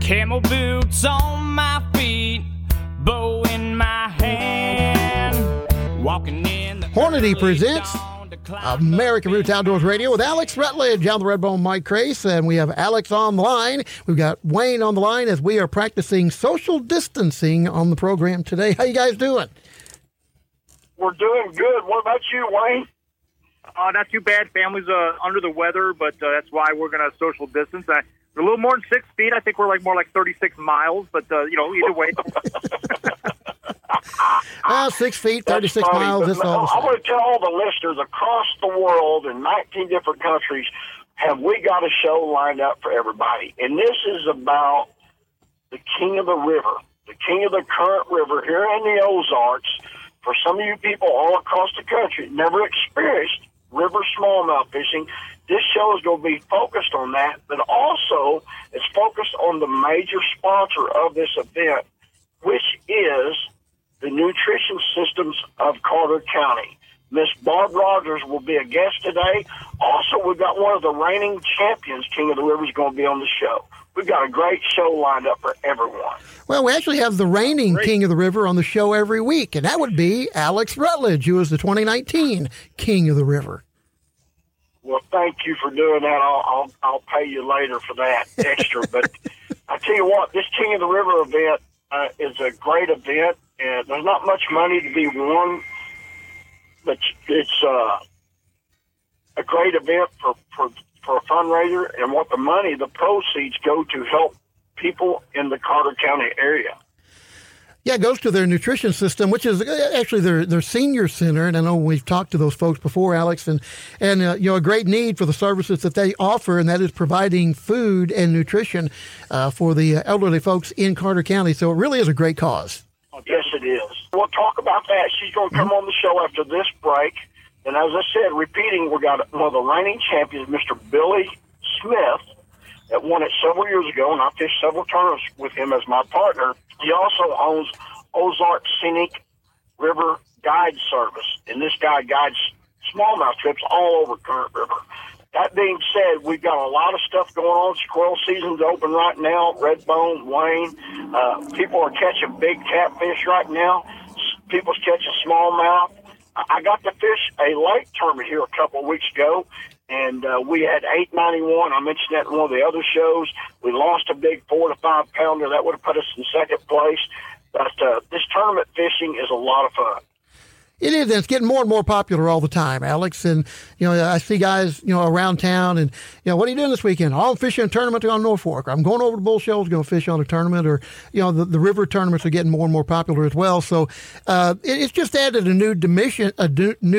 Camel boots on my feet, bow in my hand, walking in the Hornady presents American Roots Outdoors Radio with Alex Rutledge, John the Redbone, Mike Grace, and we have Alex on the line. We've got Wayne on the line as we are practicing social distancing on the program today. How you guys doing? We're doing good. What about you, Wayne? Not too bad. Family's under the weather, but that's why we're going to social distance. We're a little more than 6 feet. I think we're more like 36 miles, but, either way. 6 feet, 36 miles. This I want to tell all the listeners across the world in 19 different countries, have we got a show lined up for everybody? And this is about the King of the River, the King of the Current River here in the Ozarks. For some of you people all across the country never experienced river smallmouth fishing, this show is going to be focused on that, but also it's focused on the major sponsor of this event, which is the Nutrition Systems of Carter County. Miss Barbara Rogers will be a guest today. Also, we've got one of the reigning champions, King of the River, is going to be on the show. We've got a great show lined up for everyone. Well, we actually have the reigning King of the River on the show every week, and that would be Alex Rutledge, who is the 2019 King of the River. Well, thank you for doing that. I'll pay you later for that extra. But I tell you what, this King of the River event is a great event, and there's not much money to be won, but it's a great event for a fundraiser. And what the money, the proceeds go to help people in the Carter County area. Yeah, it goes to their nutrition system, which is actually their senior center. And I know we've talked to those folks before, Alex, and a great need for the services that they offer, and that is providing food and nutrition for the elderly folks in Carter County. So it really is a great cause. Yes, it is. We'll talk about that. She's going to come on the show after this break. And as I said, repeating, we got one of the reigning champions, Mr. Billy Smith, that won it several years ago, and I fished several tournaments with him as my partner. He also owns Ozark Scenic River Guide Service, and this guy guides smallmouth trips all over Current River. That being said, we've got a lot of stuff going on. Squirrel season's open right now, redbone, Wayne. People are catching big catfish right now. People's catching smallmouth. I got to fish a lake tournament here a couple of weeks ago, and we had 891. I mentioned that in one of the other shows. We lost a big 4 to 5 pounder. That would have put us in second place. But this tournament fishing is a lot of fun. It is, and it's getting more and more popular all the time, Alex. And, I see guys, around town and, what are you doing this weekend? Oh, I'm fishing a tournament on North Fork. Or I'm going over to Bull Shoals, going to fish on a tournament. Or, the river tournaments are getting more and more popular as well. So it's just added a new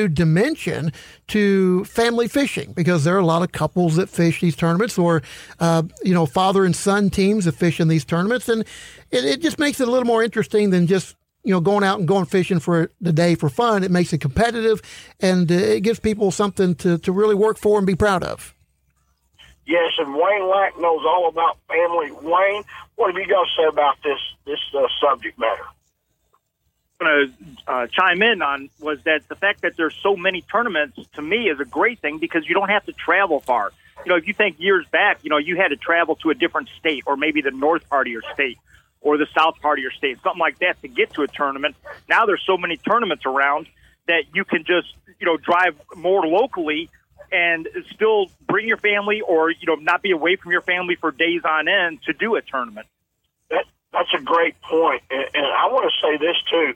dimension to family fishing, because there are a lot of couples that fish these tournaments, or, father and son teams that fish in these tournaments. And it just makes it a little more interesting than just, going out and going fishing for the day for fun. It makes it competitive, and it gives people something to really work for and be proud of. Yes, and Wayne Lack knows all about family. Wayne, what have you got to say about this subject matter? What I'm going to chime in on was that the fact that there's so many tournaments, to me, is a great thing, because you don't have to travel far. If you think years back, you had to travel to a different state, or maybe the north part of your state, or the south part of your state, something like that, to get to a tournament. Now there's so many tournaments around that you can just, drive more locally and still bring your family, or, not be away from your family for days on end to do a tournament. That's a great point. And I want to say this, too.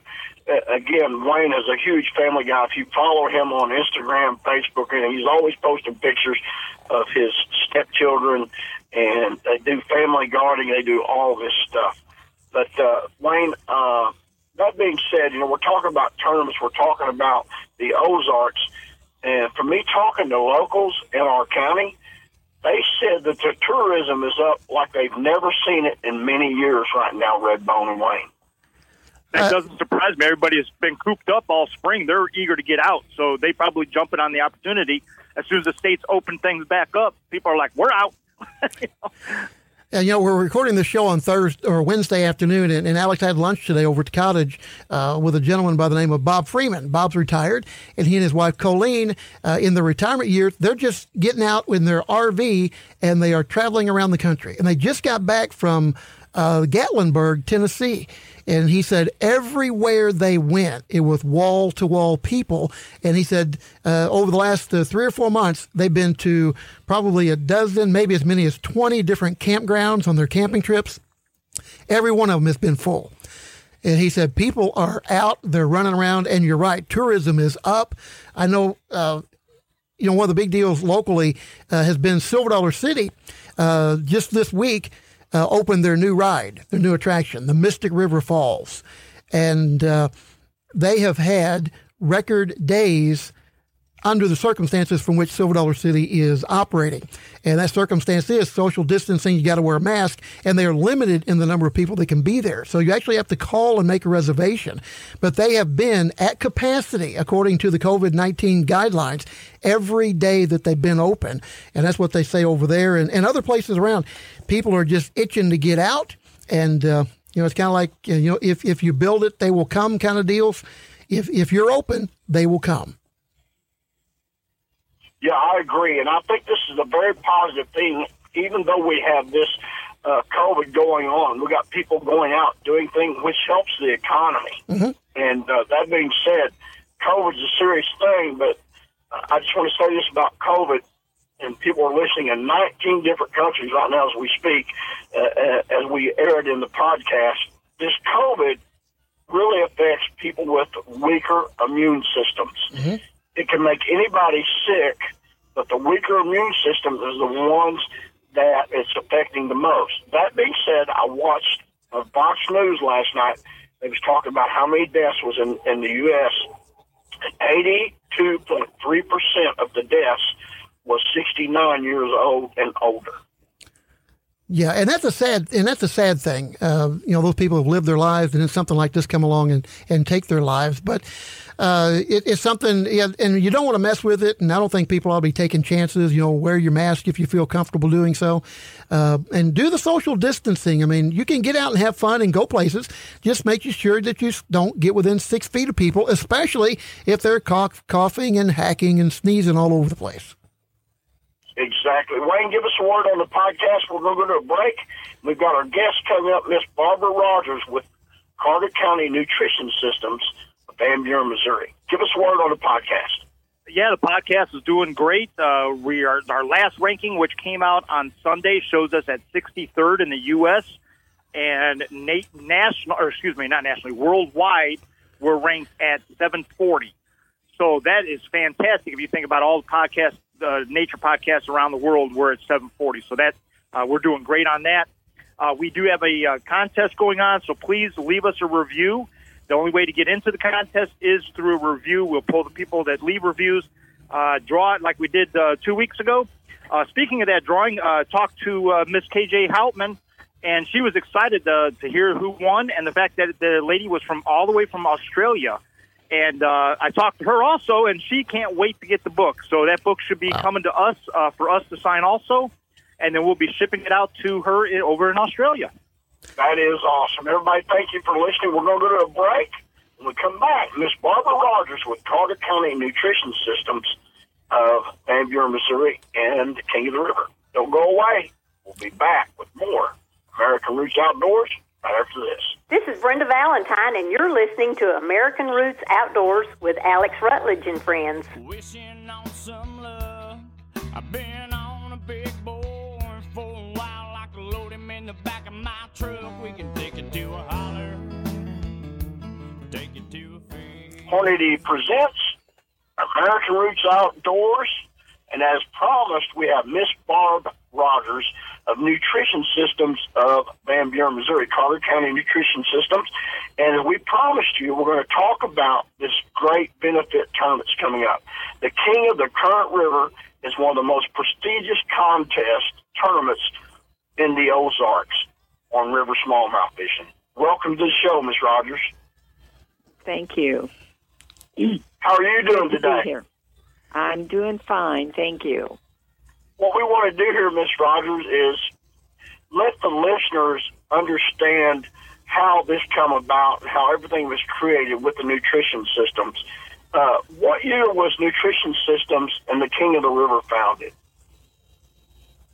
Again, Wayne is a huge family guy. If you follow him on Instagram, Facebook, and he's always posting pictures of his stepchildren, and they do family gardening. They do all this stuff. But, Wayne, that being said, we're talking about tournaments. We're talking about the Ozarks. And for me, talking to locals in our county, they said that their tourism is up like they've never seen it in many years right now, Redbone and Wayne. That doesn't surprise me. Everybody has been cooped up all spring. They're eager to get out, so they probably jumping on the opportunity. As soon as the states open things back up, people are like, we're out. And, you know, we're recording the show on Thursday or Wednesday afternoon, and Alex had lunch today over at the cottage with a gentleman by the name of Bob Freeman. Bob's retired, and he and his wife, Colleen, in their retirement years, they're just getting out in their RV, and they are traveling around the country. And they just got back from Gatlinburg, Tennessee. And he said everywhere they went, it was wall-to-wall people. And he said over the last 3 or 4 months, they've been to probably a dozen, maybe as many as 20 different campgrounds on their camping trips. Every one of them has been full. And he said people are out, they're running around, and you're right, tourism is up. I know, you know, one of the big deals locally has been Silver Dollar City. Just this week, opened their new ride, their new attraction, the Mystic River Falls. And they have had record days under the circumstances from which Silver Dollar City is operating. And that circumstance is social distancing. You got to wear a mask, and they are limited in the number of people that can be there. So you actually have to call and make a reservation. But they have been at capacity, according to the COVID-19 guidelines, every day that they've been open. And that's what they say over there and other places around. People are just itching to get out. And, you know, it's kind of like, you know, if you build it, they will come kind of deals. If you're open, they will come. Yeah, I agree, and I think this is a very positive thing, even though we have this COVID going on. We got people going out doing things, which helps the economy. Mm-hmm. And that being said, COVID's a serious thing, but I just want to say this about COVID, and people are listening in 19 different countries right now as we speak, as we aired in the podcast. This COVID really affects people with weaker immune systems. Mm-hmm. It can make anybody sick, but the weaker immune system is the ones that it's affecting the most. That being said, I watched Fox News last night. They was talking about how many deaths was in the U.S. 82.3% of the deaths was 69 years old and older. Yeah, and that's a sad thing. You know, those people have lived their lives, and then something like this come along and take their lives. But it's something, and you don't want to mess with it. And I don't think people ought to be taking chances. You know, wear your mask if you feel comfortable doing so, and do the social distancing. I mean, you can get out and have fun and go places. Just make sure that you don't get within 6 feet of people, especially if they're coughing and hacking and sneezing all over the place. Exactly. Wayne, give us a word on the podcast. We're going to go to a break. We've got our guest coming up, Miss Barbara Rogers with Carter County Nutrition Systems of Van Buren, Missouri. Give us a word on the podcast. Yeah, the podcast is doing great. Our last ranking, which came out on Sunday, shows us at 63rd in the U.S. and worldwide, we're ranked at 740. So that is fantastic if you think about all the podcasts. Nature podcasts around the world, we're at 740. So that we're doing great on that. We do have a contest going on, so please leave us a review. The only way to get into the contest is through a review. We'll pull the people that leave reviews, draw it like we did 2 weeks ago. Speaking of that drawing, talked to Miss KJ Houtman, and she was excited to hear who won, and the fact that the lady was from all the way from Australia. And I talked to her also, and she can't wait to get the book. So that book should be coming to us for us to sign also, and then we'll be shipping it out to her over in Australia. That is awesome. Everybody, thank you for listening. We're going to go to a break. When we come back, Miss Barbara Rogers with Carter County Nutrition Systems of Van Buren, Missouri, and King of the River. Don't go away. We'll be back with more American Roots Outdoors right after this. This is Brenda Valentine, and you're listening to American Roots Outdoors with Alex Rutledge and friends. Wishing on some love. I've been on a big board for a while. I can load him in the back of my truck. We can take it to a holler. Take it to a field. Hornady presents American Roots Outdoors. And as promised, we have Miss Barb Rogers of Nutrition Systems of Van Buren, Missouri, Carter County Nutrition Systems. And as we promised you, we're going to talk about this great benefit term that's coming up. The King of the Current River is one of the most prestigious contest tournaments in the Ozarks on river smallmouth fishing. Welcome to the show, Ms. Rogers. Thank you. How are you doing today? I'm doing fine, thank you. What we want to do here, Ms. Rogers, is let the listeners understand how this come about and how everything was created with the nutrition systems. What year was Nutrition Systems and the King of the River founded?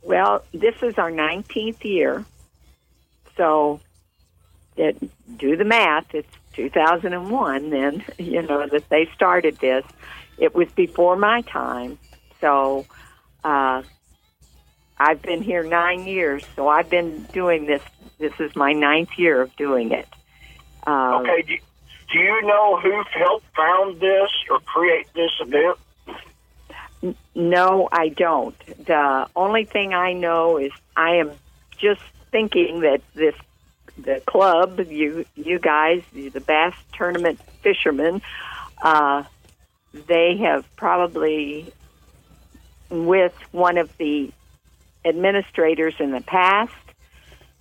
Well, this is our 19th year, so do the math. It's 2001 then, you know, that they started this. It was before my time, so I've been here 9 years, so I've been doing this. This is my 9th year of doing it. Okay, do you know who helped found this or create this event? No, I don't. The only thing I know is I am just thinking that the club, you guys, the bass tournament fishermen, they have probably, with one of the administrators in the past,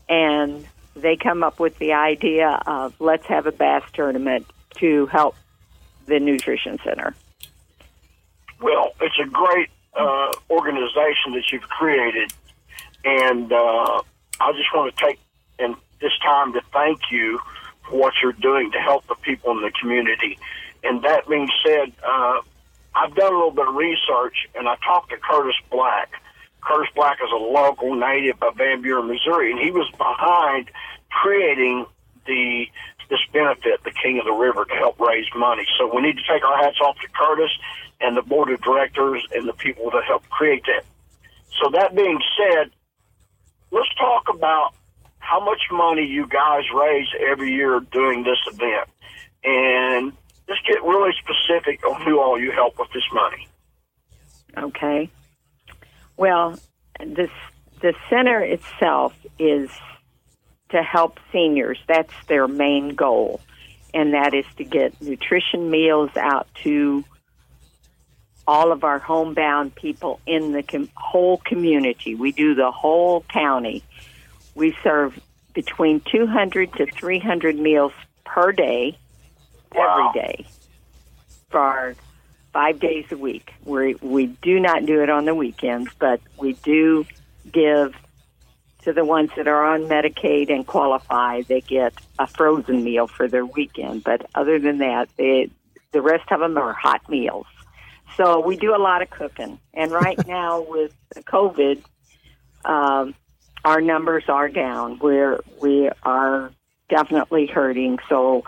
and they come up with the idea of let's have a bass tournament to help the Nutrition Center. Well, it's a great organization that you've created, and I just want to take in this time to thank you for what you're doing to help the people in the community. And that being said, I've done a little bit of research, and I talked to Curtis Black. Curtis Black is a local native of Van Buren, Missouri, and he was behind creating this benefit, the King of the River, to help raise money. So we need to take our hats off to Curtis and the board of directors and the people that helped create that. So that being said, let's talk about how much money you guys raise every year doing this event. And let's get really specific on who all you help with this money. Okay. Well, the center itself is to help seniors. That's their main goal, and that is to get nutrition meals out to all of our homebound people in the whole community. We do the whole county. We serve between 200 to 300 meals per day, wow, every day, for 5 days a week. We do not do it on the weekends, but we do give to the ones that are on Medicaid and qualify. They get a frozen meal for their weekend. But other than that, the rest of them are hot meals. So we do a lot of cooking. And right now with COVID, our numbers are down. We are definitely hurting. So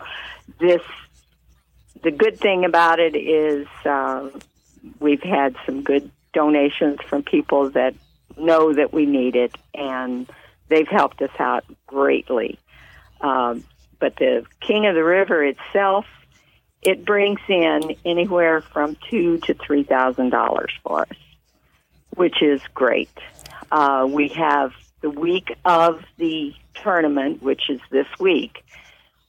the good thing about it is we've had some good donations from people that know that we need it, and they've helped us out greatly. But the King of the River itself, it brings in anywhere from $2,000 to $3,000 for us, which is great. We have the week of the tournament, which is this week.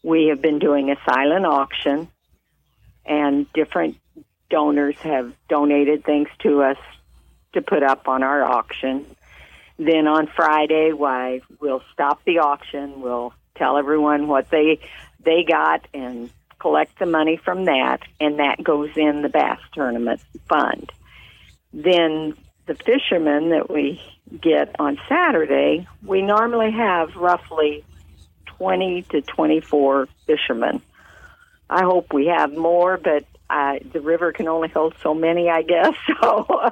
We have been doing a silent auction, and different donors have donated things to us to put up on our auction. Then on Friday, we'll stop the auction. We'll tell everyone what they got and collect the money from that, and that goes in the bass tournament fund. Then the fishermen that we get on Saturday, we normally have roughly 20 to 24 fishermen. I hope we have more, but the river can only hold so many, I guess. So,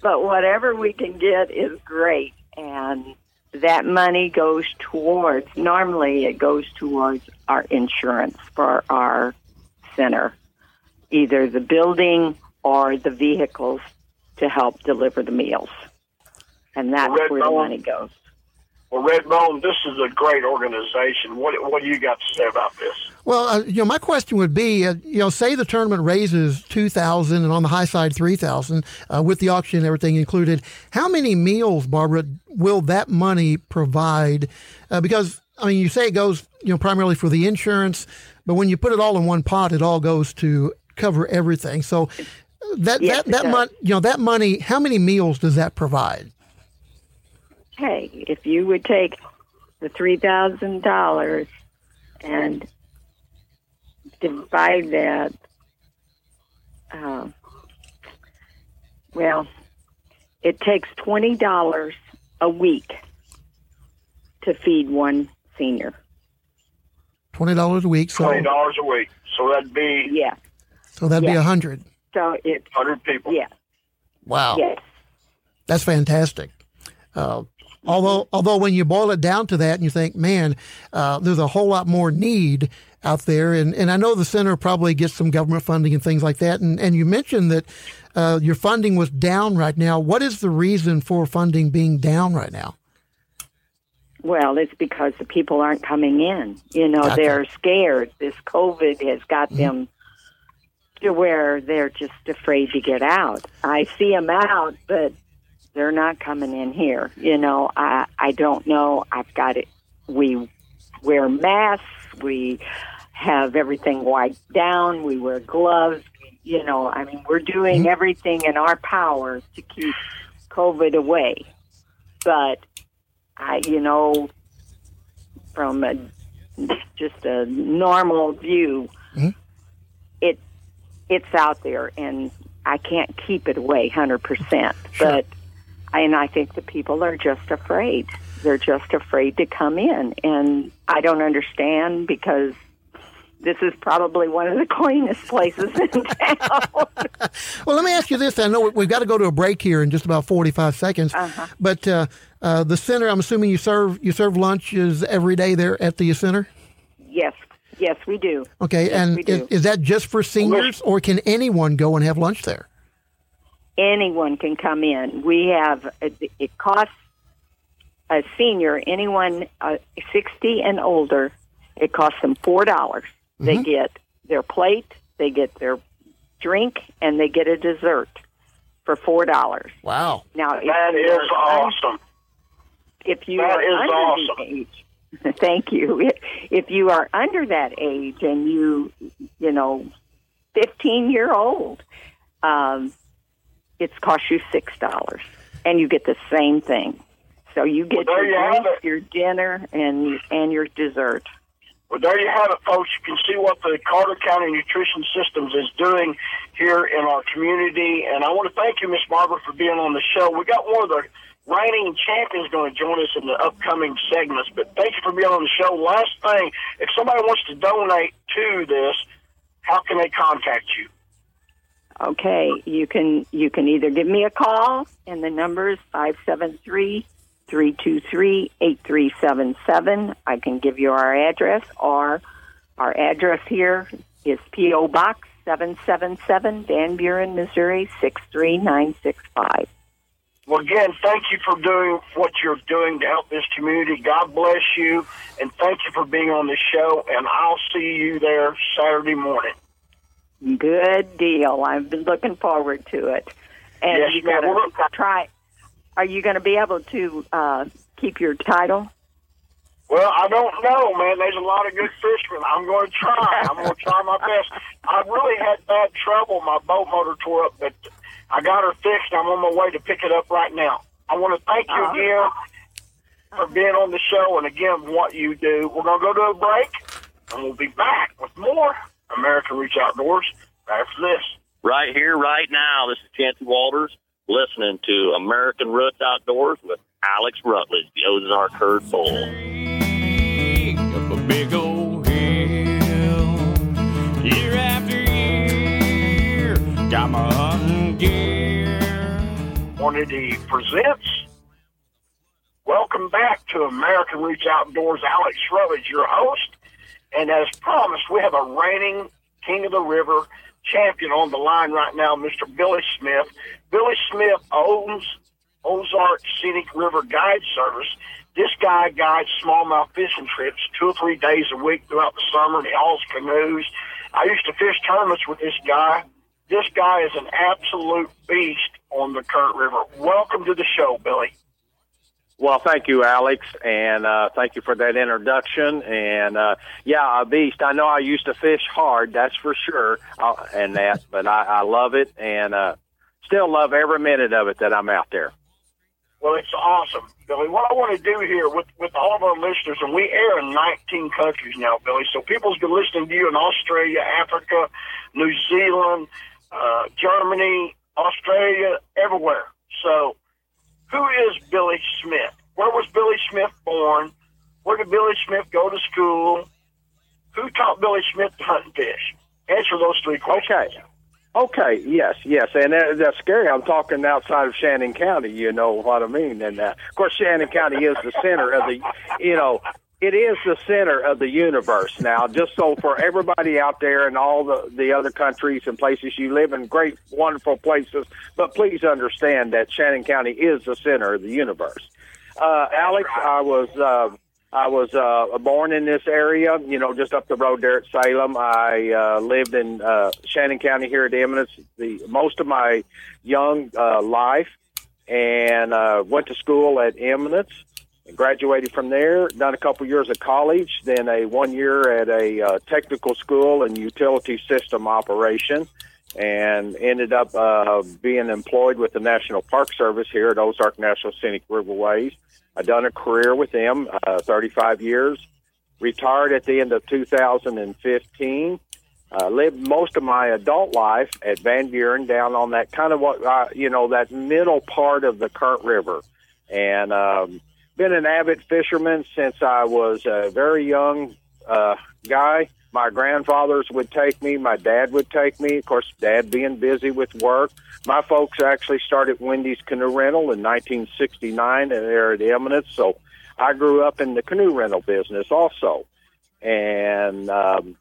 but whatever we can get is great, and that money goes towards. Normally, it goes towards our insurance for our center, either the building or the vehicles to help deliver the meals, and that's where the money goes. Well, Redbone, this is a great organization. What do you got to say about this? Well, my question would be, say the tournament raises $2,000 and on the high side $3,000 with the auction and everything included. How many meals, Barbara, will that money provide? Because you say it goes, primarily for the insurance, but when you put it all in one pot, it all goes to cover everything. So that money, how many meals does that provide? Hey, if you would take the $3,000 and divide that, It takes $20 a week to feed one senior. $20 a week. So $20 a week. So that'd be... Yeah. So that'd be 100. So it's... 100 people. Yeah. Wow. Yes. That's fantastic. Although when you boil it down to that and you think, man, there's a whole lot more need out there. And I know the center probably gets some government funding and things like that. And you mentioned that your funding was down right now. What is the reason for funding being down right now? Well, it's because the people aren't coming in. You know, gotcha. They're scared. This COVID has got them to where they're just afraid to get out. I see them out, but they're not coming in here. You know, I don't know. I've got it. We wear masks. We have everything wiped down. We wear gloves. You know, I mean, we're doing everything in our power to keep COVID away. But I, you know, from just a normal view, it's out there, and I can't keep it away 100%. But I think the people are just afraid. They're just afraid to come in, and I don't understand because this is probably one of the cleanest places in town. Well, let me ask you this. I know we've got to go to a break here in just about 45 seconds, but the center, I'm assuming you serve lunches every day there at the center? Yes, we do. Okay, yes, and is that just for seniors, or can anyone go and have lunch there? Anyone can come in. We have, it costs a senior, anyone 60 and older, it costs them $4. They get their plate, they get their drink, and they get a dessert for $4. Wow. Now, that is awesome. If you that is awesome. The age, thank you. If you are under that age and you know, 15-year-old, it's cost you $6, and you get the same thing. So you get your drink, your dinner, and your dessert. Well, there you have it, folks. You can see what the Carter County Nutrition Systems is doing here in our community. And I want to thank you, Miss Barbara, for being on the show. We got one of the reigning champions going to join us in the upcoming segments. But thank you for being on the show. Last thing, if somebody wants to donate to this, how can they contact you? Okay, you can either give me a call, and the number is 573-323-8377. I can give you our address, or our address here is P.O. Box 777, Van Buren, Missouri, 63965. Well, again, thank you for doing what you're doing to help this community. God bless you, and thank you for being on the show, and I'll see you there Saturday morning. Good deal. I've been looking forward to it. And yes, you got to try. Are you going to be able to keep your title? Well, I don't know, man. There's a lot of good fishermen. I'm going to try. I'm going to try my best. I really had bad trouble. My boat motor tore up, but I got her fixed. I'm on my way to pick it up right now. I want to thank you again for being on the show and, again, what you do. We're going to go to a break, and we'll be back with more American Roots Outdoors, right after this. Right here, right now, this is Chancey Walters listening to American Roots Outdoors with Alex Rutledge, the Ozark Herd Soul. Take up a big old hill, year after year, got my hunting gear. Hornady presents. Welcome back to American Roots Outdoors. Alex Rutledge, your host. And as promised, we have a reigning King of the River champion on the line right now, Mr. Billy Smith. Billy Smith owns Ozark Scenic River Guide Service. This guy guides smallmouth fishing trips 2 or 3 days a week throughout the summer, and he hauls canoes. I used to fish tournaments with this guy. This guy is an absolute beast on the Current River. Welcome to the show, Billy. Well, thank you, Alex, and thank you for that introduction. And, a beast. I know I used to fish hard, that's for sure, but I love it and still love every minute of it that I'm out there. Well, it's awesome, Billy. What I want to do here with all of our listeners, and we air in 19 countries now, Billy, so people's been listening to you in Australia, Africa, New Zealand, Germany, Australia, everywhere. So Who is Billy Smith? Where was Billy Smith born? Where did Billy Smith go to school? Who taught Billy Smith to hunt and fish? Answer those three questions. Okay, yes. And that's scary. I'm talking outside of Shannon County, you know what I mean. And, of course, Shannon County is the center of the, you know, it is the center of the universe now, just so for everybody out there and all the other countries and places you live in, great, wonderful places. But please understand that Shannon County is the center of the universe. Alex, I was born in this area, you know, just up the road there at Salem. I lived in Shannon County here at Eminence the most of my young life, and went to school at Eminence. Graduated from there, done a couple years at college, then a 1 year at a technical school in utility system operation, and ended up being employed with the National Park Service here at Ozark National Scenic Riverways. I've done a career with them, 35 years, retired at the end of 2015. Lived most of my adult life at Van Buren, down on that kind of what, that middle part of the Current River. And, been an avid fisherman since I was a very young guy. My grandfathers would take me. My dad would take me. Of course, Dad being busy with work. My folks actually started Wendy's Canoe Rental in 1969 and they're at Eminence. So I grew up in the canoe rental business also. And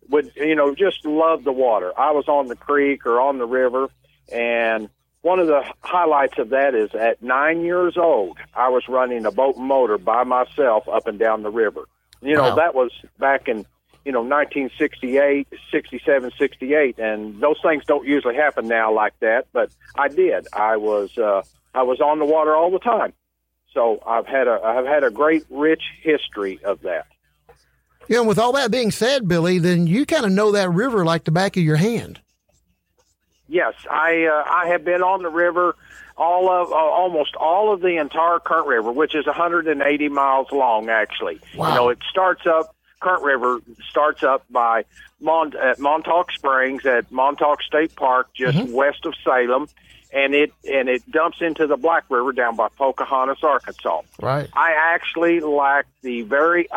would just love the water. I was on the creek or on the river, and one of the highlights of that is at 9 years old, I was running a boat and motor by myself up and down the river. You know, wow. That was back in, 1968, and those things don't usually happen now like that, but I did. I was on the water all the time. So I've had a great, rich history of that. You know, with all that being said, Billy, then you kind of know that river like the back of your hand. Yes, I have been on the river almost all of the entire Current River, which is 180 miles long, actually. Wow. You know, Current River starts up by at Montauk Springs at Montauk State Park, just west of Salem, and it dumps into the Black River down by Pocahontas, Arkansas. Right. I actually like the very,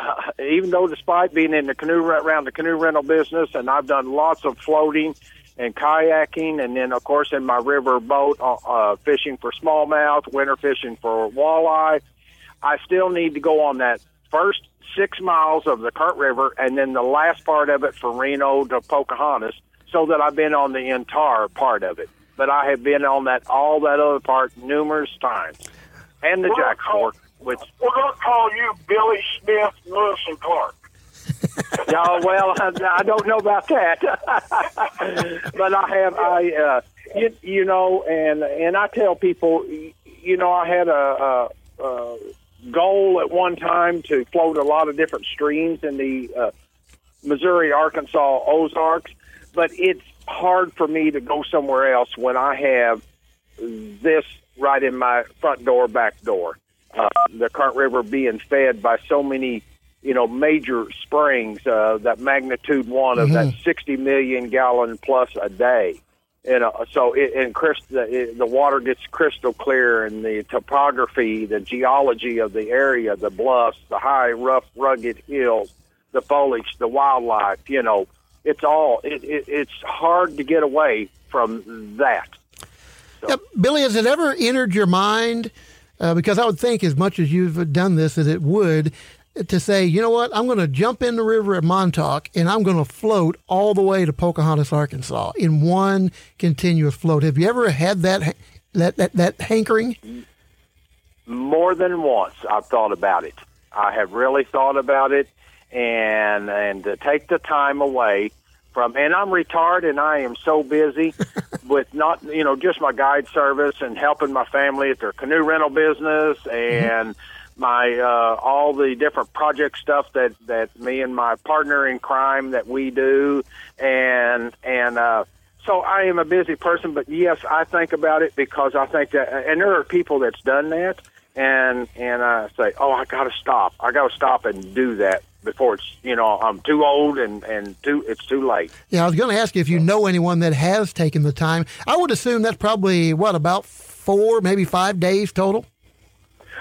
even though despite being in the canoe rental business, and I've done lots of floating and kayaking, and then, of course, in my river boat, fishing for smallmouth, winter fishing for walleye. I still need to go on that first 6 miles of the Current River and then the last part of it from Reno to Pocahontas, so that I've been on the entire part of it. But I have been on all that other part numerous times. And the Jack Fork. We're going to call you Billy Smith, Lewis, and Clark. No, well, I don't know about that, but I tell people, I had a goal at one time to float a lot of different streams in the Missouri, Arkansas, Ozarks, but it's hard for me to go somewhere else when I have this right in my front door, back door, the Current River being fed by so many major springs, that magnitude one of that 60 million gallon plus a day. So the water gets crystal clear, and the topography, the geology of the area, the bluffs, the high, rough, rugged hills, the foliage, the wildlife, it's hard to get away from that. So. Yeah, Billy, has it ever entered your mind, because I would think as much as you've done this as it would, to say, you know what, I'm going to jump in the river at Montauk and I'm going to float all the way to Pocahontas, Arkansas in one continuous float. Have you ever had that hankering? More than once I've thought about it. I have really thought about it, and to take the time away from, and I'm retired and I am so busy with not, just my guide service and helping my family at their canoe rental business and my all the different project stuff that me and my partner in crime that we do, and so I am a busy person. But yes, I think about it, because I think that, and there are people that's done that, and I say, oh, I got to stop and do that before it's I'm too old and it's too late. Yeah, I was going to ask you if you know anyone that has taken the time. I would assume that's probably about 4, maybe 5 days total.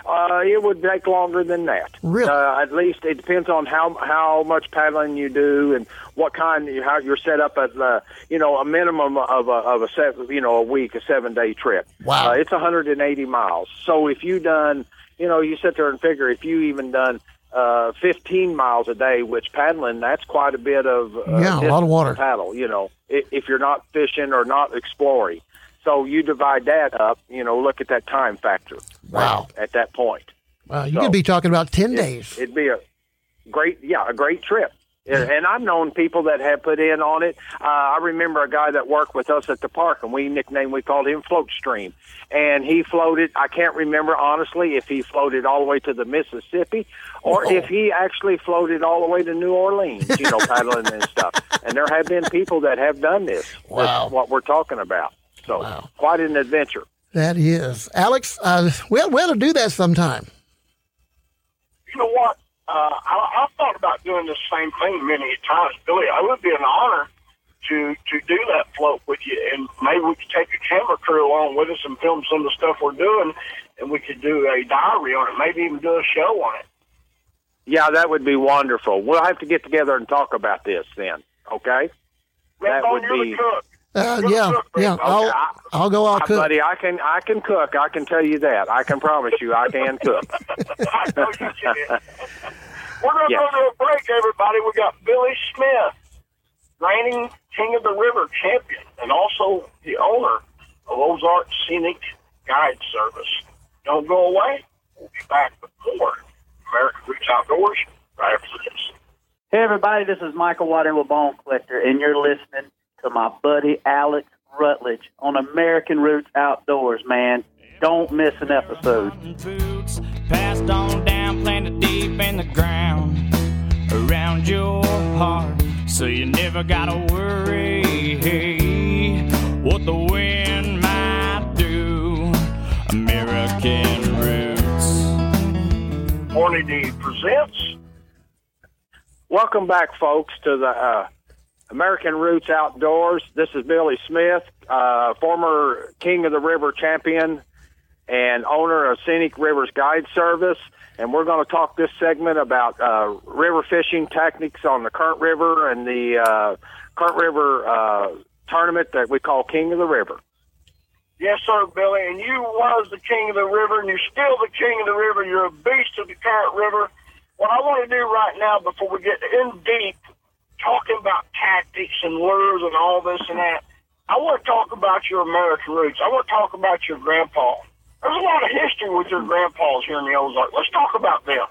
It would take longer than that. Really? At least it depends on how much paddling you do and what kind, how you're set up at, a minimum of a 1 week, a 7-day trip. Wow. It's 180 miles. So if you done, you sit there and figure if you even done 15 miles a day, which paddling, that's quite a bit of a lot of water paddle, if you're not fishing or not exploring. So you divide that up, look at that time factor. Wow. Right, at that point. Wow, you could be talking about 10 days. It'd be a great trip. Yeah. And I've known people that have put in on it. I remember a guy that worked with us at the park, and we called him Float Stream. And he floated, I can't remember, honestly, if he floated all the way to the Mississippi or if he actually floated all the way to New Orleans, paddling and stuff. And there have been people that have done this. Wow. That's what we're talking about. So quite an adventure. That is. Alex, we ought to do that sometime. You know what? I've thought about doing the same thing many times, Billy. It would be an honor to do that float with you, and maybe we could take a camera crew along with us and film some of the stuff we're doing, and we could do a diary on it, maybe even do a show on it. Yeah, that would be wonderful. We'll have to get together and talk about this then, okay? That would be... Yeah. I'll go out cook. Buddy, I can cook. I can tell you that. I can promise you I can cook. I know you can. We're going to go to a break, everybody. We got Billy Smith, reigning King of the River champion, and also the owner of Ozark Scenic Guide Service. Don't go away. We'll be back with more American Roots Outdoors right after this. Hey, everybody. This is Michael Wadding with Bone Collector, and you're listening to my buddy Alex Rutledge on American Roots Outdoors, man. Don't miss an episode. Boots passed on down, planted deep in the ground around your heart, so you never gotta worry what the wind might do. American Roots. Hornady presents. Welcome back, folks, to the American Roots Outdoors. This is Billy Smith, former King of the River champion and owner of Scenic Rivers Guide Service. And we're going to talk this segment about river fishing techniques on the Current River and the Current River tournament that we call King of the River. Yes, sir, Billy. And you was the King of the River, and you're still the King of the River. You're a beast of the Current River. What I want to do right now before we get in deep, talking about tactics and lures and all this and that, I want to talk about your American roots. I want to talk about your grandpa. There's a lot of history with your grandpas here in the Ozarks. Let's talk about them.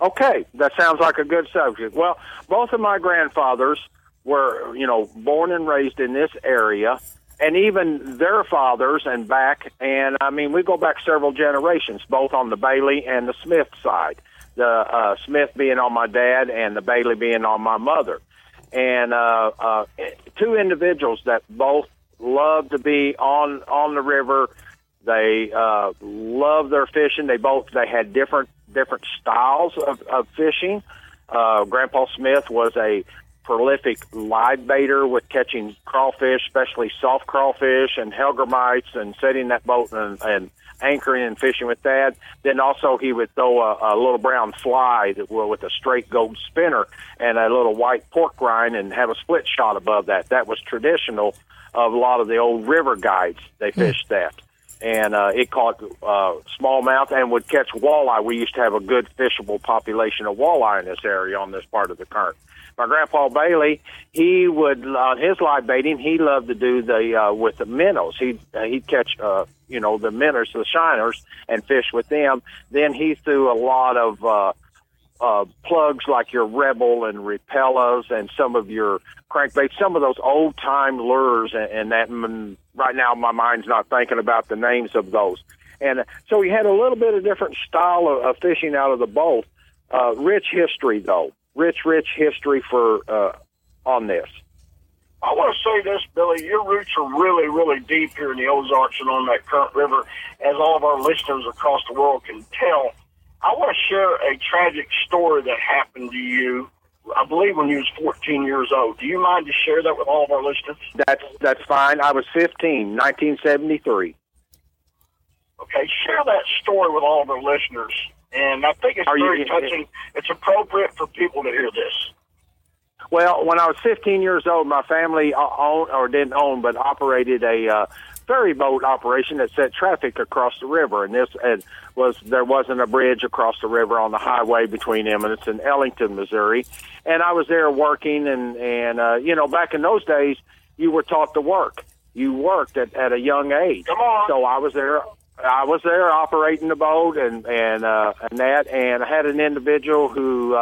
Okay, that sounds like a good subject. Well, both of my grandfathers were, born and raised in this area, and even their fathers and back, and I mean, we go back several generations, both on the Bailey and the Smith side. The Smith being on my dad and the Bailey being on my mother. And two individuals that both love to be on the river. They love their fishing. They had different styles of fishing. Grandpa Smith was a prolific live baiter with catching crawfish, especially soft crawfish and hellgrammites, and setting that boat and anchoring and fishing with that. Then also he would throw a little brown fly with a straight gold spinner and a little white pork rind and have a split shot above that. That was traditional of a lot of the old river guides. They fished that. And it caught smallmouth and would catch walleye. We used to have a good fishable population of walleye in this area on this part of the current. My grandpa Bailey, he would, on his live baiting, he loved to do with the minnows. He'd catch, the minnows, the shiners, and fish with them. Then he threw a lot of plugs like your Rebel and Repellas and some of your crankbaits, some of those old-time lures, and that. And right now my mind's not thinking about the names of those. And so he had a little bit of different style of fishing out of the boat. Rich history, though. Rich history for on this. I want to say this, Billy. Your roots are really, really deep here in the Ozarks and on that Current River, as all of our listeners across the world can tell. I want to share a tragic story that happened to you, I believe, when you was 14 years old. Do you mind to share that with all of our listeners? That's fine. I was 15, 1973. Okay, share that story with all of our listeners. And I think it's very touching. It's appropriate for people to hear this. Well, when I was 15 years old, my family owned, or didn't own, but operated a ferry boat operation that set traffic across the river. And there wasn't a bridge across the river on the highway between Eminence and Ellington, Missouri. And I was there working, and you know, back in those days, you were taught to work. You worked at a young age. Come on. So I was there. I was there operating the boat and that, and I had an individual who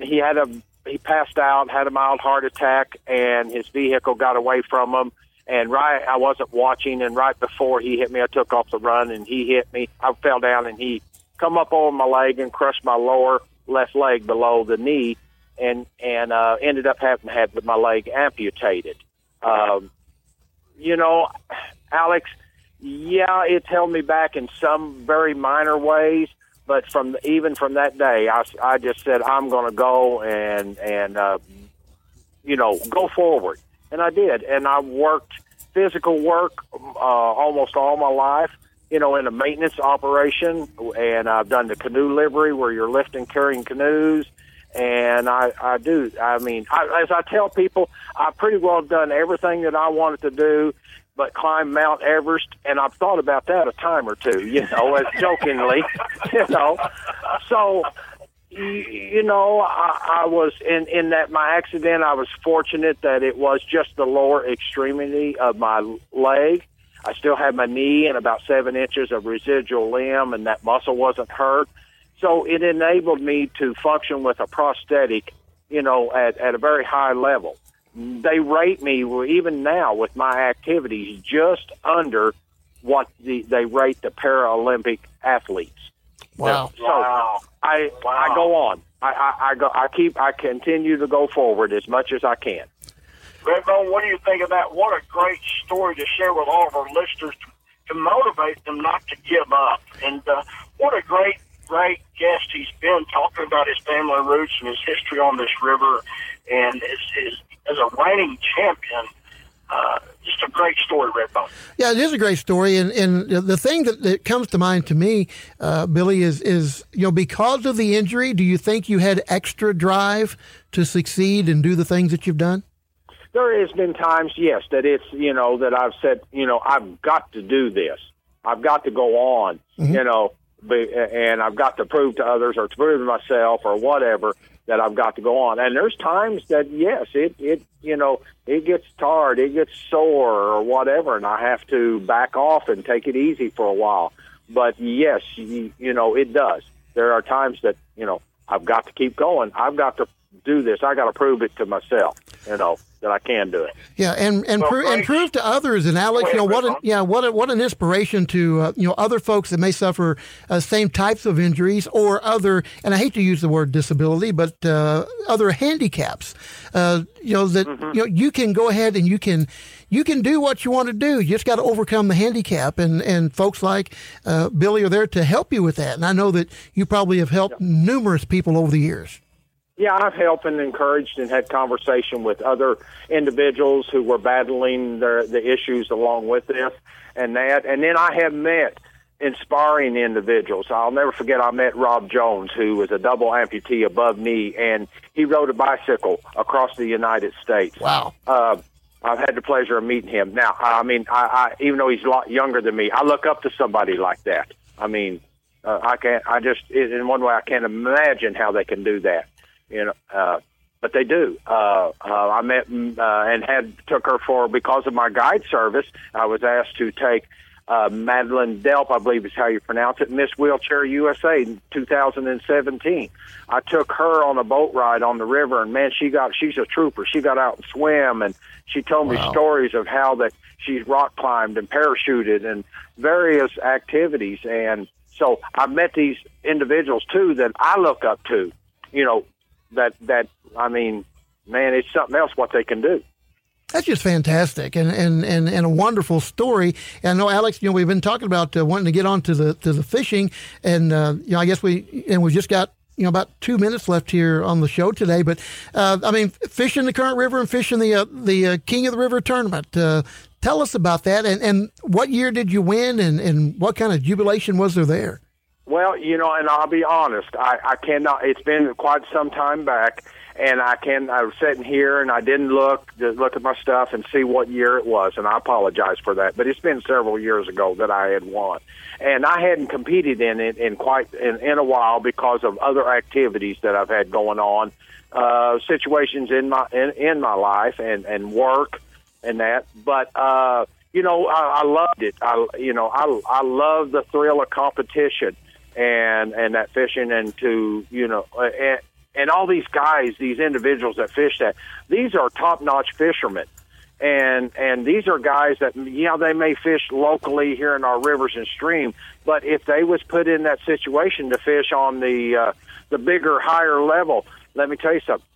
he passed out, had a mild heart attack, and his vehicle got away from him. And I wasn't watching, and right before he hit me, I took off the run, and he hit me. I fell down, and he come up over my leg and crushed my lower left leg below the knee, and ended up having to have my leg amputated. You know, Alex. Yeah, it's held me back in some very minor ways, but from that day, I just said, I'm going to go and you know, go forward. And I did. And I worked physical work almost all my life, you know, in a maintenance operation. And I've done the canoe livery where you're lifting, carrying canoes. And I do. I mean, as I tell people, I pretty well done everything that I wanted to do. But climb Mount Everest, and I've thought about that a time or two, you know, as jokingly, you know. So, you know, I was in that my accident, I was fortunate that it was just the lower extremity of my leg. I still had my knee and about 7 inches of residual limb, and that muscle wasn't hurt. So it enabled me to function with a prosthetic, you know, at a very high level. They rate me, even now with my activities, just under what they rate the Paralympic athletes. Wow! So I go on. I go. I continue to go forward as much as I can. Redbone, what do you think of that? What a great story to share with all of our listeners to motivate them not to give up. And what a great guest he's been, talking about his family roots and his history on this river, and his as a reigning champion, just a great story, Redbone. Yeah, it is a great story, and the thing that comes to mind to me, Billy, is you know, because of the injury, do you think you had extra drive to succeed and do the things that you've done? There has been times, yes, that it's, you know, that I've said, you know, I've got to do this. I've got to go on, mm-hmm. you know, and I've got to prove to others or to prove to myself or whatever that I've got to go on. And there's times that, yes, it you know, it gets tired, it gets sore or whatever, and I have to back off and take it easy for a while. But, yes, you know, it does. There are times that, you know, I've got to keep going. I've got to do this. I got to prove it to myself, you know, that I can do it. Yeah, and prove to others. And Alex, you know, what an inspiration to you know, other folks that may suffer same types of injuries or other. And I hate to use the word disability, but other handicaps. You know that mm-hmm. you know, you can go ahead and you can do what you want to do. You just got to overcome the handicap. And folks like Billy are there to help you with that. And I know that you probably have helped numerous people over the years. Yeah, I've helped and encouraged and had conversation with other individuals who were battling the issues along with this and that. And then I have met inspiring individuals. I'll never forget, I met Rob Jones, who was a double amputee above knee, and he rode a bicycle across the United States. Wow. I've had the pleasure of meeting him. Now, I mean, I even though he's a lot younger than me, I look up to somebody like that. I mean, in one way, I can't imagine how they can do that. You know, but they do. I met and took her because of my guide service. I was asked to take Madeline Delp, I believe is how you pronounce it, Miss Wheelchair USA in 2017. I took her on a boat ride on the river, and man, she's a trooper. She got out and swam, and she told me stories of how that she's rock climbed and parachuted and various activities. And so I've met these individuals too that I look up to. You know. That I mean, man, it's something else what they can do. That's just fantastic and a wonderful story. And I know, Alex, you know, we've been talking about wanting to get on to the fishing, and you know, I guess we just got, you know, about 2 minutes left here on the show today. But I mean, fishing the Current River and fishing the King of the River tournament. Tell us about that, and what year did you win, and what kind of jubilation was there? Well, you know, and I'll be honest, I cannot. It's been quite some time back, and I was sitting here, and I didn't look at my stuff and see what year it was, and I apologize for that. But it's been several years ago that I had won, and I hadn't competed in it in a while because of other activities that I've had going on, situations in my life and work. And that, but you know, I loved it. I love the thrill of competition and that fishing, and to, you know, and all these guys, these individuals that fish that, these are top-notch fishermen, and these are guys that, you know, they may fish locally here in our rivers and stream, but if they was put in that situation to fish on the bigger, higher level, let me tell you something.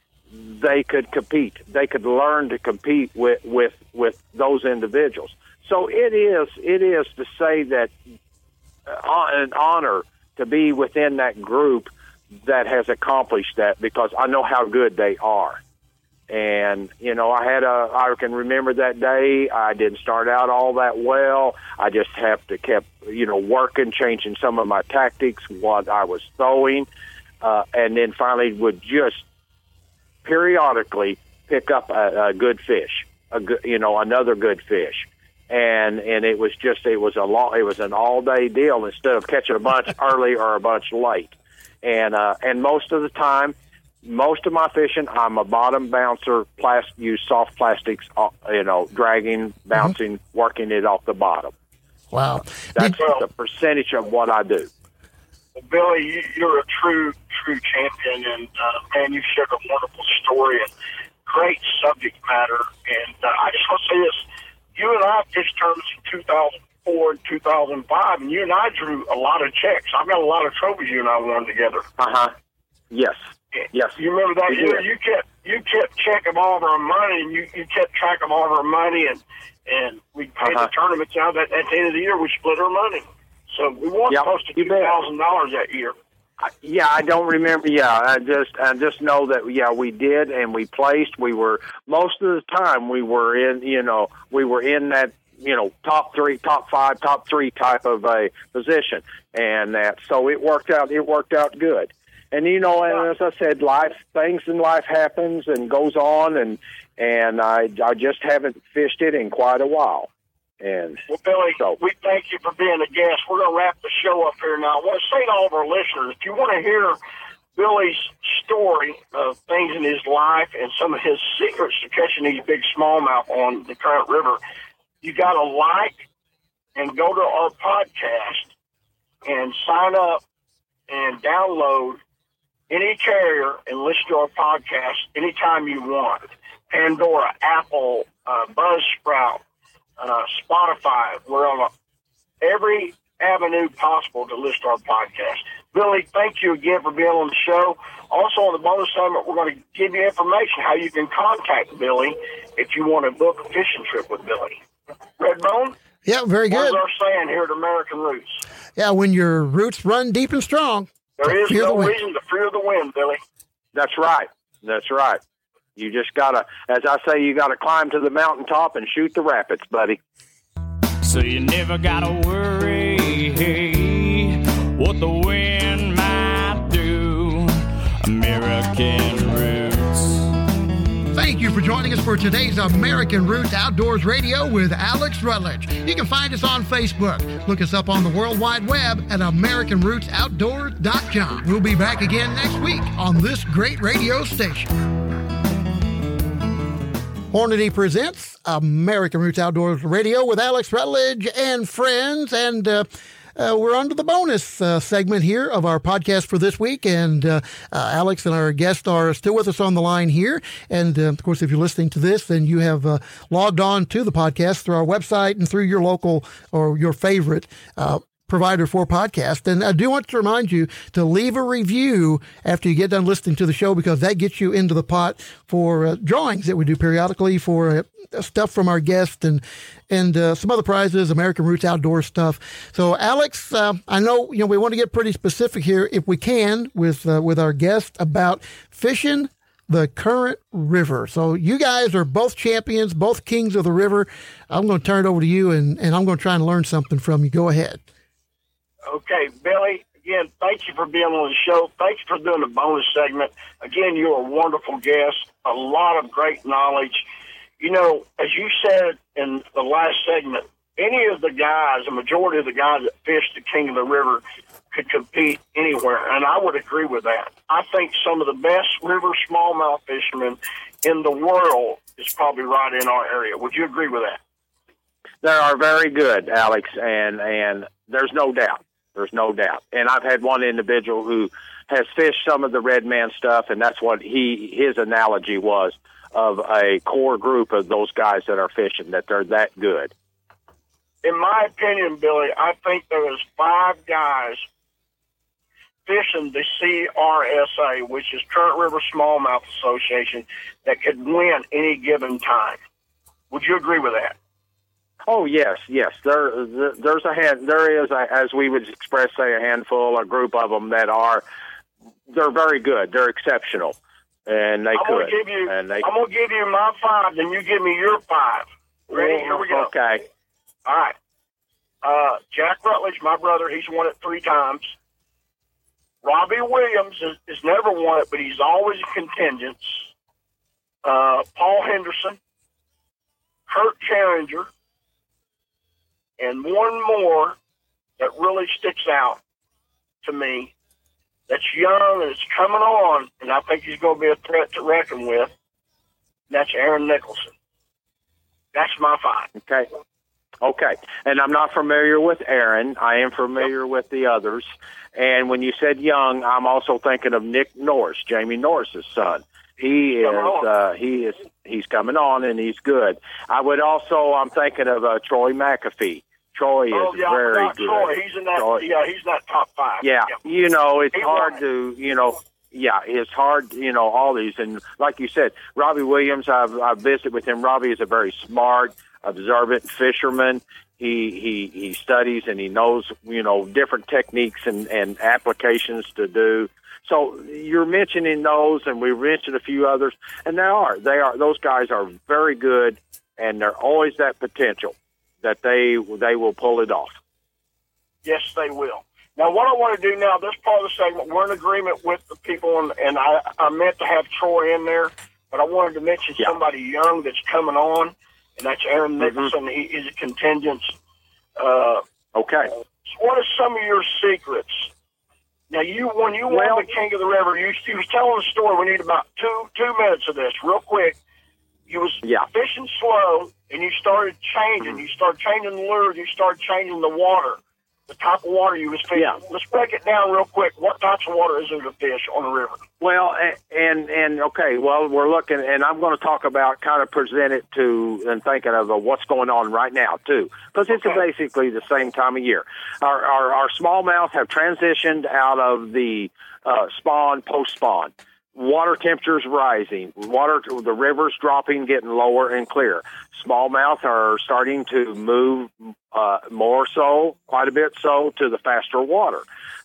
They could compete. They could learn to compete with those individuals. So it is to say that an honor to be within that group that has accomplished that, because I know how good they are. And, you know, I can remember that day. I didn't start out all that well. I just have to kept, you know, working, changing some of my tactics, what I was throwing, and then finally would just periodically pick up a good fish, another good fish, and it was an all day deal instead of catching a bunch early or a bunch late, and most of the time, most of my fishing, I'm a bottom bouncer, use soft plastics, dragging, bouncing, mm-hmm. working it off the bottom. Wow, that's the percentage of what I do. Billy, you're a true champion, and man, you shared a wonderful story and great subject matter. And I just want to say this: you and I fished tournaments in 2004 and 2005, and you and I drew a lot of checks. I've got a lot of trophies you and I won together. Uh huh. Yes. Yes. You remember that year? You kept check of all of our money, and you kept track of all of our money, and we paid the tournaments out. At the end of the year, we split our money. So we won close to $2,000 that year. Yeah, I don't remember. Yeah, I just know that. Yeah, we did, and we placed. We were, most of the time, we were in that, top three type of a position, and that. So it worked out. It worked out good. And and as I said, things in life happens and goes on, and I just haven't fished it in quite a while. And well, Billy, we thank you for being a guest. We're going to wrap the show up here now. I want to say to all of our listeners, if you want to hear Billy's story of things in his life and some of his secrets to catching these big smallmouth on the Current River, you got to like and go to our podcast and sign up and download any carrier and listen to our podcast anytime you want. Pandora, Apple, Buzzsprout, Spotify. We're on every avenue possible to list our podcast. Billy, thank you again for being on the show. Also, on the bonus segment, we're going to give you information how you can contact Billy if you want to book a fishing trip with Billy. Redbone? Yeah, very good. What's our saying here at American Roots? Yeah, when your roots run deep and strong. There is no reason to fear the wind, Billy. That's right. That's right. You just gotta, as I say, you gotta climb to the mountaintop and shoot the rapids, buddy. So you never gotta worry what the wind might do. American Roots. Thank you for joining us for today's American Roots Outdoors Radio with Alex Rutledge. You can find us on Facebook. Look us up on the World Wide Web at AmericanRootsOutdoors.com. We'll be back again next week on this great radio station. Hornady presents American Roots Outdoors Radio with Alex Rutledge and friends, and we're on to the bonus segment here of our podcast for this week, and Alex and our guest are still with us on the line here, and of course, if you're listening to this, then you have logged on to the podcast through our website and through your local or your favorite provider for podcast. And I do want to remind you to leave a review after you get done listening to the show, because that gets you into the pot for drawings that we do periodically for stuff from our guests and some other prizes, American Roots Outdoor stuff. So Alex, I know, we want to get pretty specific here if we can with our guest about fishing the Current River. So you guys are both champions, both kings of the river. I'm going to turn it over to you, and I'm going to try and learn something from you. Go ahead. Okay, Billy, again, thank you for being on the show. Thanks for doing the bonus segment. Again, you're a wonderful guest, a lot of great knowledge. You know, as you said in the last segment, any of the guys, the majority of the guys that fish the King of the River could compete anywhere, and I would agree with that. I think some of the best river smallmouth fishermen in the world is probably right in our area. Would you agree with that? They are very good, Alex, and there's no doubt. There's no doubt. And I've had one individual who has fished some of the red man stuff, and that's what his analogy was of a core group of those guys that are fishing, that they're that good. In my opinion, Billy, I think there was 5 guys fishing the CRSA, which is Current River Smallmouth Association, that could win any given time. Would you agree with that? Oh, yes, yes. There is, as we would express, say, a handful, a group of them they're very good. They're exceptional, and I'm going to give you my 5, and you give me your 5. Ready? Here we go. Okay. All right. Jack Rutledge, my brother, he's won it 3 times. Robbie Williams has never won it, but he's always a contingent. Paul Henderson, Kurt Carringer, and one more that really sticks out to me that's young and it's coming on, and I think he's going to be a threat to reckon with, and that's Aaron Nicholson. That's my 5. Okay. And I'm not familiar with Aaron. I am familiar with the others. And when you said young, I'm also thinking of Nick Norris, Jamie Norris's son. He's coming on, and he's good. I'm thinking of Troy McAfee. Troy is very good. Troy. He's in that top 5. Yeah. You know, it's hard to, you know. Yeah, it's hard, you know, all these. And like you said, Robbie Williams, I've visited with him. Robbie is a very smart, observant fisherman. He studies and he knows, you know, different techniques and applications to do. So you're mentioning those, and we mentioned a few others, and they are. Those guys are very good, and they're always that potential that they will pull it off. Yes, they will. Now, what I want to do now, this part of the segment, we're in agreement with the people, and I meant to have Troy in there, but I wanted to mention somebody young that's coming on, and that's Aaron Nicholson. Mm-hmm. He is a contingent. Okay. So what are some of your secrets? Now, when you won the King of the River, you was telling a story. We need about two minutes of this, real quick. You was fishing slow, and you started changing. Mm-hmm. You started changing the lures. You started changing the water, the type of water you was fishing. Yeah. Let's break it down real quick. What types of water is there to fish on the river? Well, we're looking, and I'm going to talk about kind of present it to and thinking of what's going on right now, too, because it's basically the same time of year. Our smallmouth have transitioned out of the spawn, post-spawn. Water temperatures rising, the river's dropping, getting lower and clear. Smallmouth are starting to move more so, quite a bit so, to the faster water.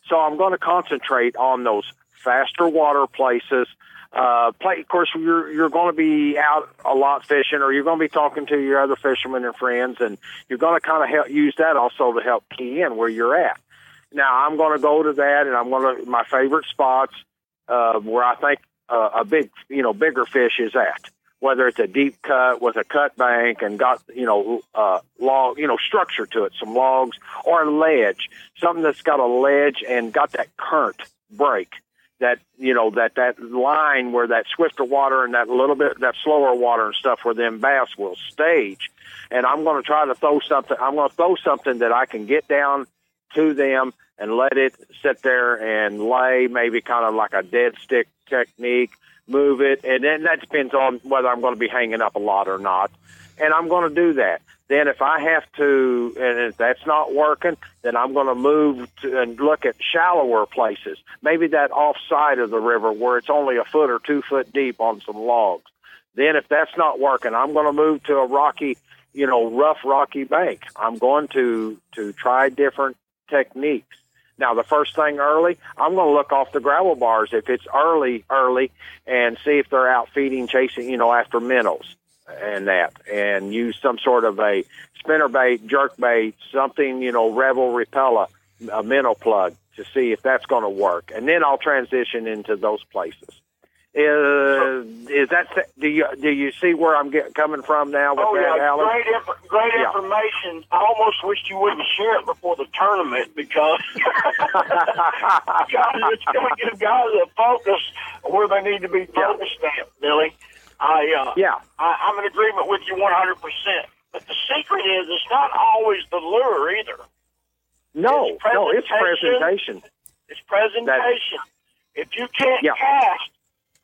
So I'm going to concentrate on those faster water places. Of course, you're going to be out a lot fishing, or you're going to be talking to your other fishermen and friends, and you're going to kind of use that also to help key in where you're at. Now, I'm going to go to that, and I'm going to my favorite spots. Where I think a bigger fish is at, whether it's a deep cut with a cut bank and got, you know, log, you know, structure to it, some logs or a ledge, something that's got a ledge and got that current break, that, you know, that line where that swifter water and that little bit, that slower water and stuff where them bass will stage. And I'm going to try to throw something. I'm going to throw something that I can get down to them and let it sit there and lay, maybe kind of like a dead stick technique, move it. And then that depends on whether I'm going to be hanging up a lot or not. And I'm going to do that. Then if I have to, and if that's not working, then I'm going to move to and look at shallower places, maybe that offside of the river where it's only a foot or 2 foot deep on some logs. Then if that's not working, I'm going to move to a rocky, you know, rough, rocky bank. I'm going to try different techniques. Now, the first thing early, I'm going to look off the gravel bars if it's early, and see if they're out feeding, chasing, after minnows and that, and use some sort of a spinnerbait, jerkbait, something, Rebel Repella, a minnow plug to see if that's going to work. And then I'll transition into those places. Is that do you see where I'm coming from now? With Alex? Great information. I almost wished you wouldn't share it before the tournament because it's going to give guys a focus where they need to be focused at, Billy. I'm in agreement with you 100%. But the secret is it's not always the lure either. No, it's presentation. If you can't cast.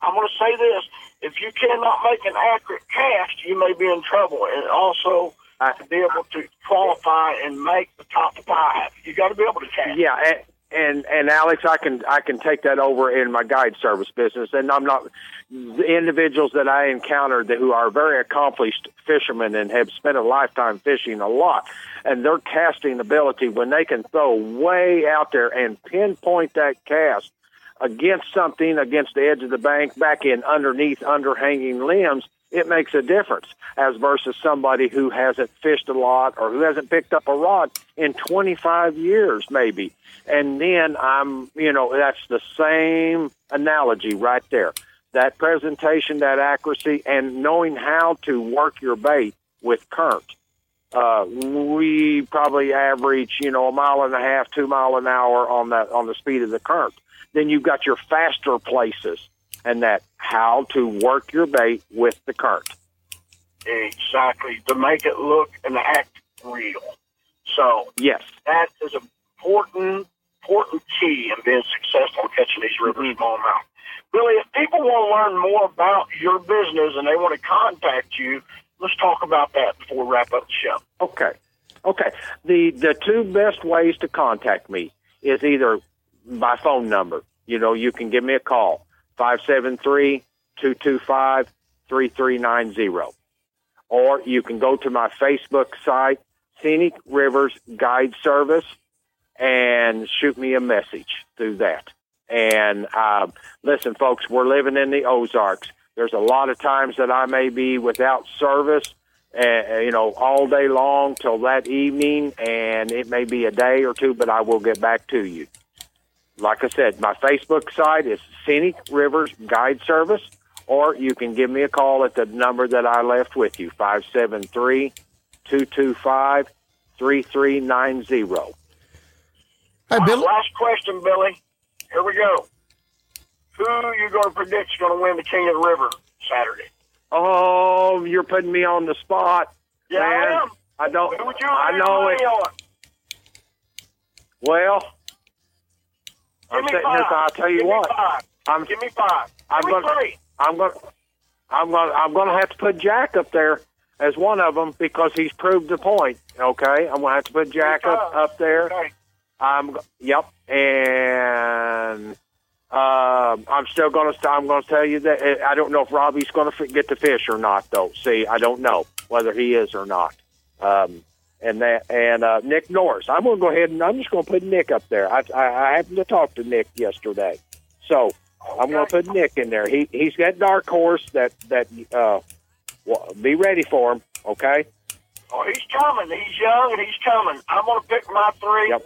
I'm going to say this: if you cannot make an accurate cast, you may be in trouble, and also to be able to qualify and make the top five, you got to be able to cast. Yeah, and Alex, I can take that over in my guide service business, and I'm not the individuals that I encountered who are very accomplished fishermen and have spent a lifetime fishing a lot, and their casting ability when they can throw way out there and pinpoint that cast against something, against the edge of the bank, back in underneath, underhanging limbs, it makes a difference as versus somebody who hasn't fished a lot or who hasn't picked up a rod in 25 years maybe. And then that's the same analogy right there. That presentation, that accuracy, and knowing how to work your bait with current. We probably average, 1.5 miles, 2 miles an hour on the speed of the current. Then you've got your faster places and that how to work your bait with the current. Exactly. To make it look and act real. So yes, that is an important key in being successful in catching these river smallmouth. Billy, if people want to learn more about your business and they want to contact you, let's talk about that before we wrap up the show. Okay. The two best ways to contact me is either my phone number. You can give me a call, 573-225-3390. Or you can go to my Facebook site, Scenic Rivers Guide Service, and shoot me a message through that. And listen, folks, we're living in the Ozarks. There's a lot of times that I may be without service, all day long till that evening, and it may be a day or two, but I will get back to you. Like I said, my Facebook site is Scenic Rivers Guide Service, or you can give me a call at the number that I left with you, 573-225-3390. Hi, Billy. Last question, Billy. Here we go. Who are you going to predict is going to win the King of the River Saturday? Oh, you're putting me on the spot. Yeah, man. I am. I don't. Who would you know it. On? Well, I'm sitting here, so I'll tell you what. Give me five. I'm gonna have to put Jack up there as one of them because he's proved the point. Okay, I'm gonna have to put Jack up there. Okay. I'm still gonna. I'm gonna tell you that I don't know if Robbie's gonna get to fish or not, though. See, I don't know whether he is or not. And Nick Norris. I'm going to go ahead and I'm just going to put Nick up there. I happened to talk to Nick yesterday, so I'm going to put Nick in there. He's got dark horse that be ready for him. Okay. Oh, he's coming. He's young and he's coming. I'm going to pick my three. Yep.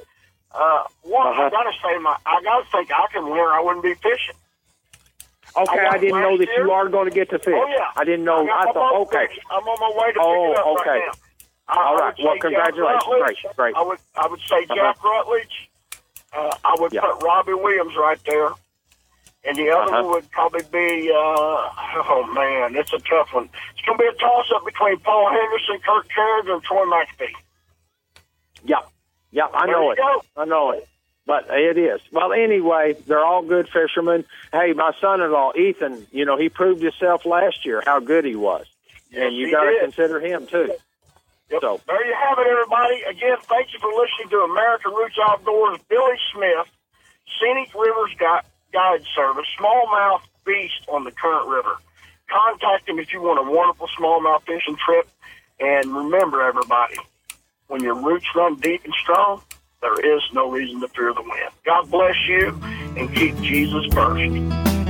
I got to think I can win. Or I wouldn't be fishing. Okay, I didn't know that you are going to get to fish. Oh yeah. I didn't know. I thought okay. Fish. I'm on my way to pick it up right now. All right. Well, congratulations. Great. I would say Jack Rutledge. I would put Robbie Williams right there, and the other one would probably be. Oh man, that's a tough one. It's going to be a toss-up between Paul Henderson, Kirk Kerrigan, and Troy McAfee. Yeah. I know it. But it is. Well, anyway, they're all good fishermen. Hey, my son-in-law Ethan. He proved himself last year how good he was, and you got to consider him too. Yep. So. There you have it, everybody. Again, thank you for listening to American Roots Outdoors. Billy Smith, Scenic Rivers Guide Service, smallmouth beast on the Current River. Contact him if you want a wonderful smallmouth fishing trip. And remember, everybody, when your roots run deep and strong, There is no reason to fear the wind. God bless you and keep Jesus first.